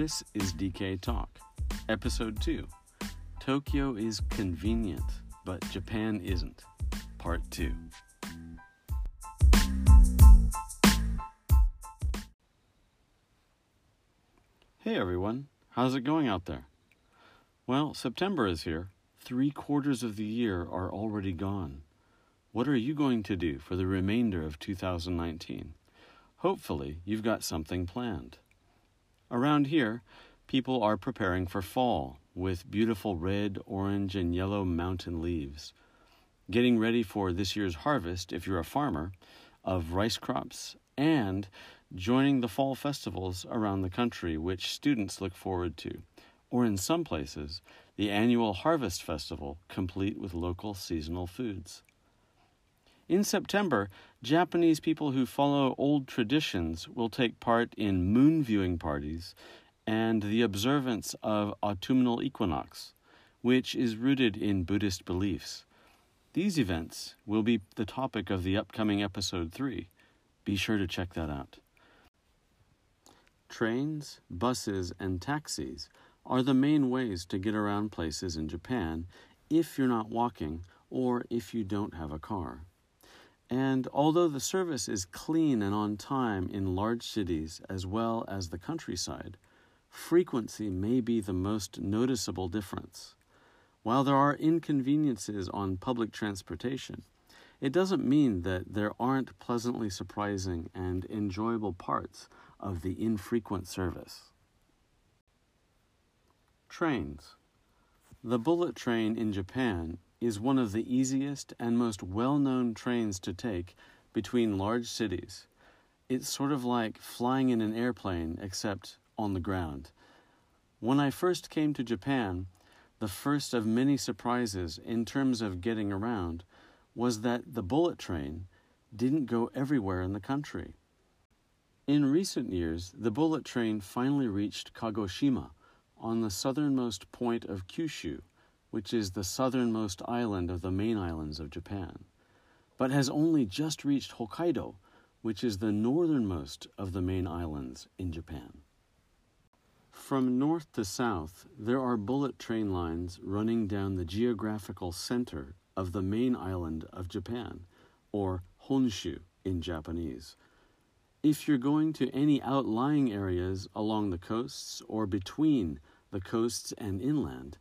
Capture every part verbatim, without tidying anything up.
This is D K Talk, Episode two, Tokyo is convenient, but Japan isn't, Part two. Hey everyone, how's it going out there? Well, September is here. Three quarters of the year are already gone. What are you going to do for the remainder of two thousand nineteen? Hopefully, you've got something planned. Around here, people are preparing for fall with beautiful red, orange, and yellow mountain leaves. Getting ready for this year's harvest, if you're a farmer, of rice crops and joining the fall festivals around the country, which students look forward to. Or in some places, the annual harvest festival, complete with local seasonal foods. In September, Japanese people who follow old traditions will take part in moon viewing parties and the observance of autumnal equinox, which is rooted in Buddhist beliefs. These events will be the topic of the upcoming episode three. Be sure to check that out. Trains, buses, and taxis are the main ways to get around places in Japan if you're not walking or if you don't have a car. And although the service is clean and on time in large cities as well as the countryside, frequency may be the most noticeable difference. While there are inconveniences on public transportation, it doesn't mean that there aren't pleasantly surprising and enjoyable parts of the infrequent service. Trains. The bullet train in Japan is one of the easiest and most well-known trains to take between large cities. It's sort of like flying in an airplane, except on the ground. When I first came to Japan, the first of many surprises in terms of getting around was that the bullet train didn't go everywhere in the country. In recent years, the bullet train finally reached Kagoshima, on the southernmost point of Kyushu, which is the southernmost island of the main islands of Japan, but has only just reached Hokkaido, which is the northernmost of the main islands in Japan. From north to south, there are bullet train lines running down the geographical center of the main island of Japan, or Honshu in Japanese. If you're going to any outlying areas along the coasts or between the coasts and inland,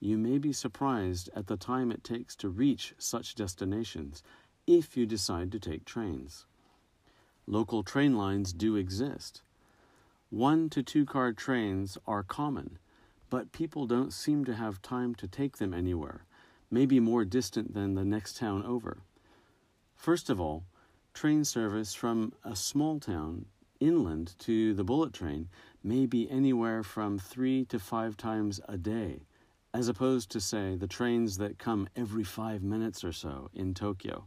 you may be surprised at the time it takes to reach such destinations if you decide to take trains. Local train lines do exist. One to two car trains are common, but people don't seem to have time to take them anywhere, maybe more distant than the next town over. First of all, train service from a small town inland to the bullet train may be anywhere from three to five times a day, as opposed to, say, the trains that come every five minutes or so in Tokyo,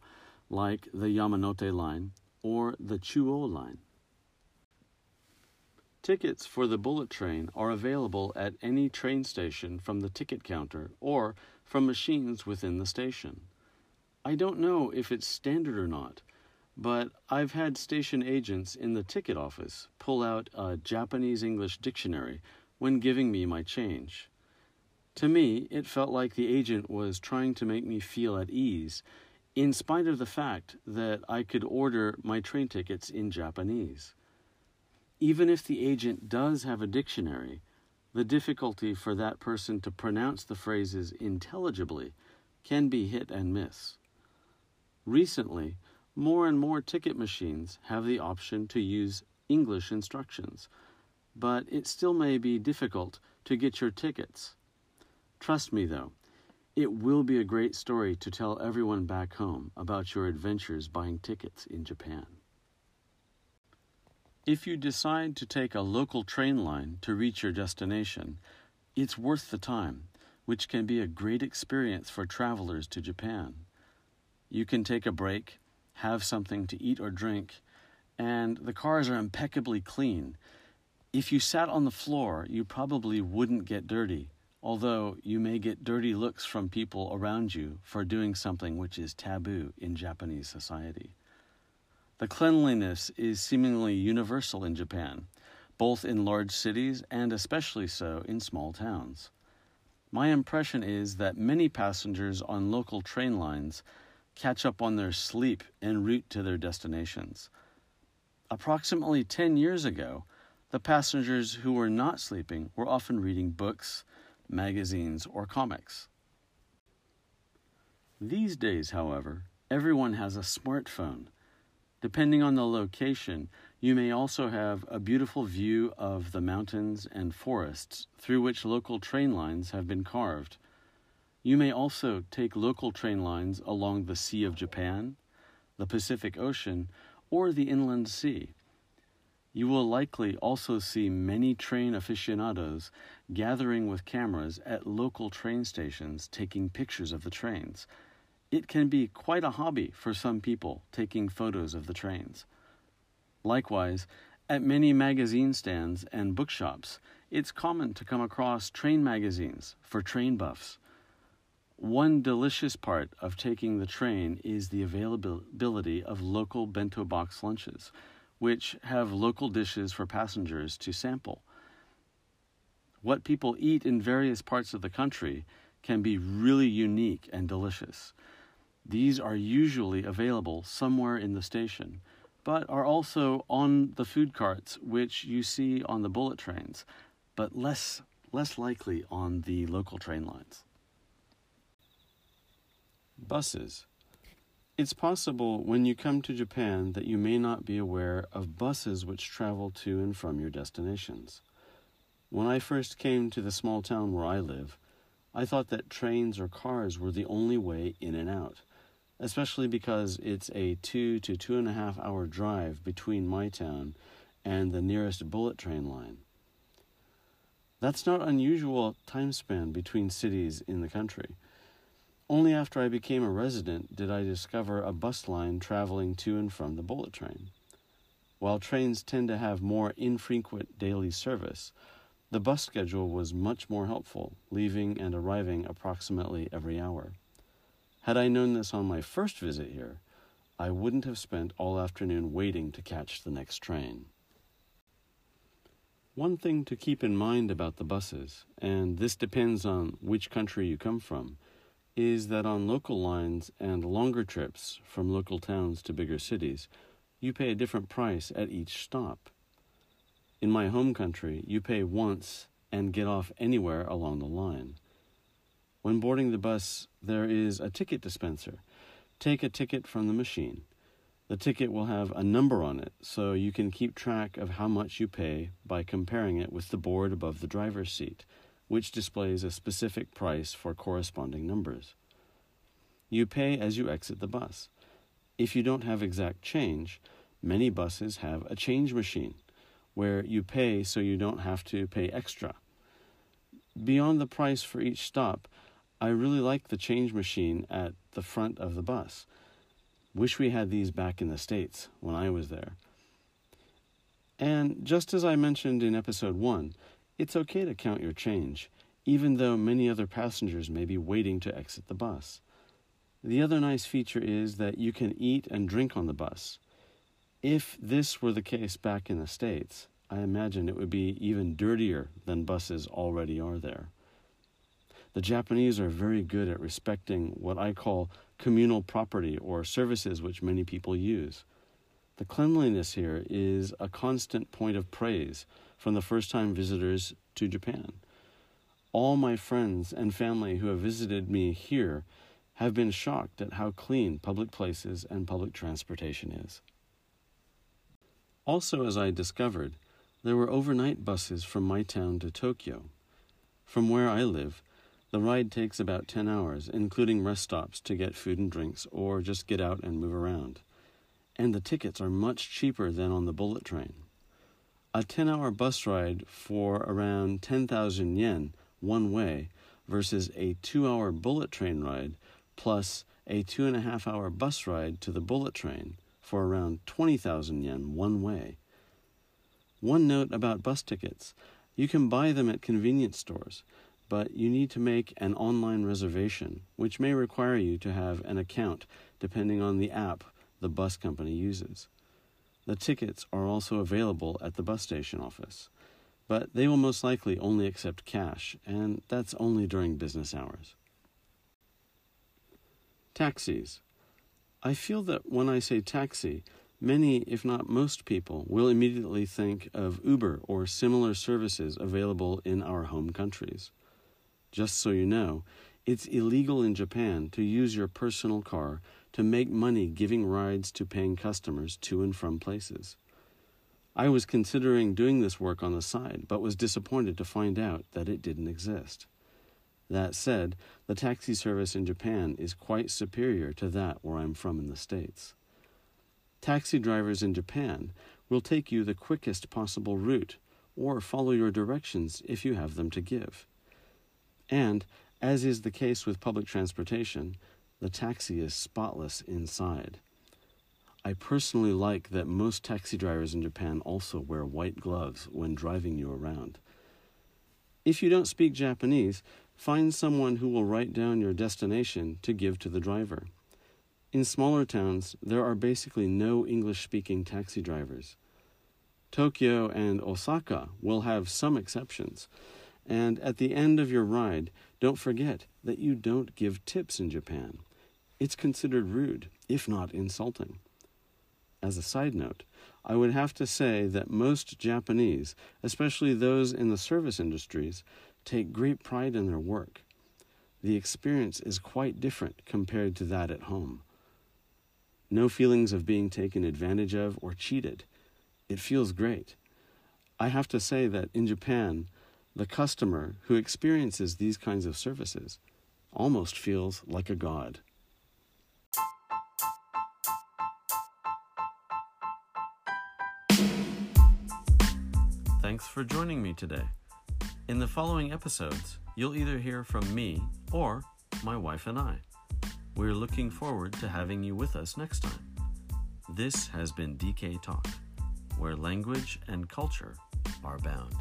like the Yamanote line or the Chuo line. Tickets for the bullet train are available at any train station from the ticket counter or from machines within the station. I don't know if it's standard or not, but I've had station agents in the ticket office pull out a Japanese-English dictionary when giving me my change. To me, it felt like the agent was trying to make me feel at ease, in spite of the fact that I could order my train tickets in Japanese. Even if the agent does have a dictionary, the difficulty for that person to pronounce the phrases intelligibly can be hit and miss. Recently, more and more ticket machines have the option to use English instructions, but it still may be difficult to get your tickets. Trust me, though, it will be a great story to tell everyone back home about your adventures buying tickets in Japan. If you decide to take a local train line to reach your destination, it's worth the time, which can be a great experience for travelers to Japan. You can take a break, have something to eat or drink, and the cars are impeccably clean. If you sat on the floor, you probably wouldn't get dirty, although you may get dirty looks from people around you for doing something which is taboo in Japanese society. The cleanliness is seemingly universal in Japan, both in large cities and especially so in small towns. My impression is that many passengers on local train lines catch up on their sleep en route to their destinations. Approximately ten years ago, the passengers who were not sleeping were often reading books, magazines, or comics. These days, however, everyone has a smartphone. Depending on the location, you may also have a beautiful view of the mountains and forests through which local train lines have been carved. You may also take local train lines along the Sea of Japan, the Pacific Ocean, or the Inland Sea. You will likely also see many train aficionados gathering with cameras at local train stations taking pictures of the trains. It can be quite a hobby for some people taking photos of the trains. Likewise, at many magazine stands and bookshops, it's common to come across train magazines for train buffs. One delicious part of taking the train is the availability of local bento box lunches, which have local dishes for passengers to sample. What people eat in various parts of the country can be really unique and delicious. These are usually available somewhere in the station, but are also on the food carts which you see on the bullet trains, but less, less likely on the local train lines. Buses. It's possible when you come to Japan that you may not be aware of buses which travel to and from your destinations. When I first came to the small town where I live, I thought that trains or cars were the only way in and out, especially because it's a two to two and a half hour drive between my town and the nearest bullet train line. That's not unusual time span between cities in the country. Only after I became a resident did I discover a bus line traveling to and from the bullet train. While trains tend to have more infrequent daily service, the bus schedule was much more helpful, leaving and arriving approximately every hour. Had I known this on my first visit here, I wouldn't have spent all afternoon waiting to catch the next train. One thing to keep in mind about the buses, and this depends on which country you come from, is that on local lines and longer trips from local towns to bigger cities, you pay a different price at each stop. In my home country, you pay once and get off anywhere along the line. When boarding the bus, there is a ticket dispenser. Take a ticket from the machine. The ticket will have a number on it, so you can keep track of how much you pay by comparing it with the board above the driver's seat, which displays a specific price for corresponding numbers. You pay as you exit the bus. If you don't have exact change, many buses have a change machine, where you pay so you don't have to pay extra. Beyond the price for each stop, I really like the change machine at the front of the bus. Wish we had these back in the States when I was there. And just as I mentioned in episode one, it's okay to count your change, even though many other passengers may be waiting to exit the bus. The other nice feature is that you can eat and drink on the bus. If this were the case back in the States, I imagine it would be even dirtier than buses already are there. The Japanese are very good at respecting what I call communal property or services which many people use. The cleanliness here is a constant point of praise from the first-time visitors to Japan. All my friends and family who have visited me here have been shocked at how clean public places and public transportation is. Also, as I discovered, there were overnight buses from my town to Tokyo. From where I live, the ride takes about ten hours, including rest stops to get food and drinks or just get out and move around. And the tickets are much cheaper than on the bullet train. A ten-hour bus ride for around ten thousand yen one way versus a two-hour bullet train ride plus a two-and-a-half-hour bus ride to the bullet train for around twenty thousand yen one way. One note about bus tickets. You can buy them at convenience stores, but you need to make an online reservation, which may require you to have an account depending on the app the bus company uses. The tickets are also available at the bus station office, but they will most likely only accept cash, and that's only during business hours. Taxis. I feel that when I say taxi, many, if not most people, will immediately think of Uber or similar services available in our home countries. Just so you know, it's illegal in Japan to use your personal car to make money giving rides to paying customers to and from places. I was considering doing this work on the side, but was disappointed to find out that it didn't exist. That said, the taxi service in Japan is quite superior to that where I'm from in the States. Taxi drivers in Japan will take you the quickest possible route or follow your directions if you have them to give. And, as is the case with public transportation, the taxi is spotless inside. I personally like that most taxi drivers in Japan also wear white gloves when driving you around. If you don't speak Japanese, find someone who will write down your destination to give to the driver. In smaller towns, there are basically no English-speaking taxi drivers. Tokyo and Osaka will have some exceptions, and at the end of your ride, don't forget that you don't give tips in Japan. It's considered rude, if not insulting. As a side note, I would have to say that most Japanese, especially those in the service industries, take great pride in their work. The experience is quite different compared to that at home. No feelings of being taken advantage of or cheated. It feels great. I have to say that in Japan, the customer who experiences these kinds of services almost feels like a god. Thanks for joining me today. In the following episodes, you'll either hear from me or my wife and I. We're looking forward to having you with us next time. This has been D K Talk, where language and culture are bound.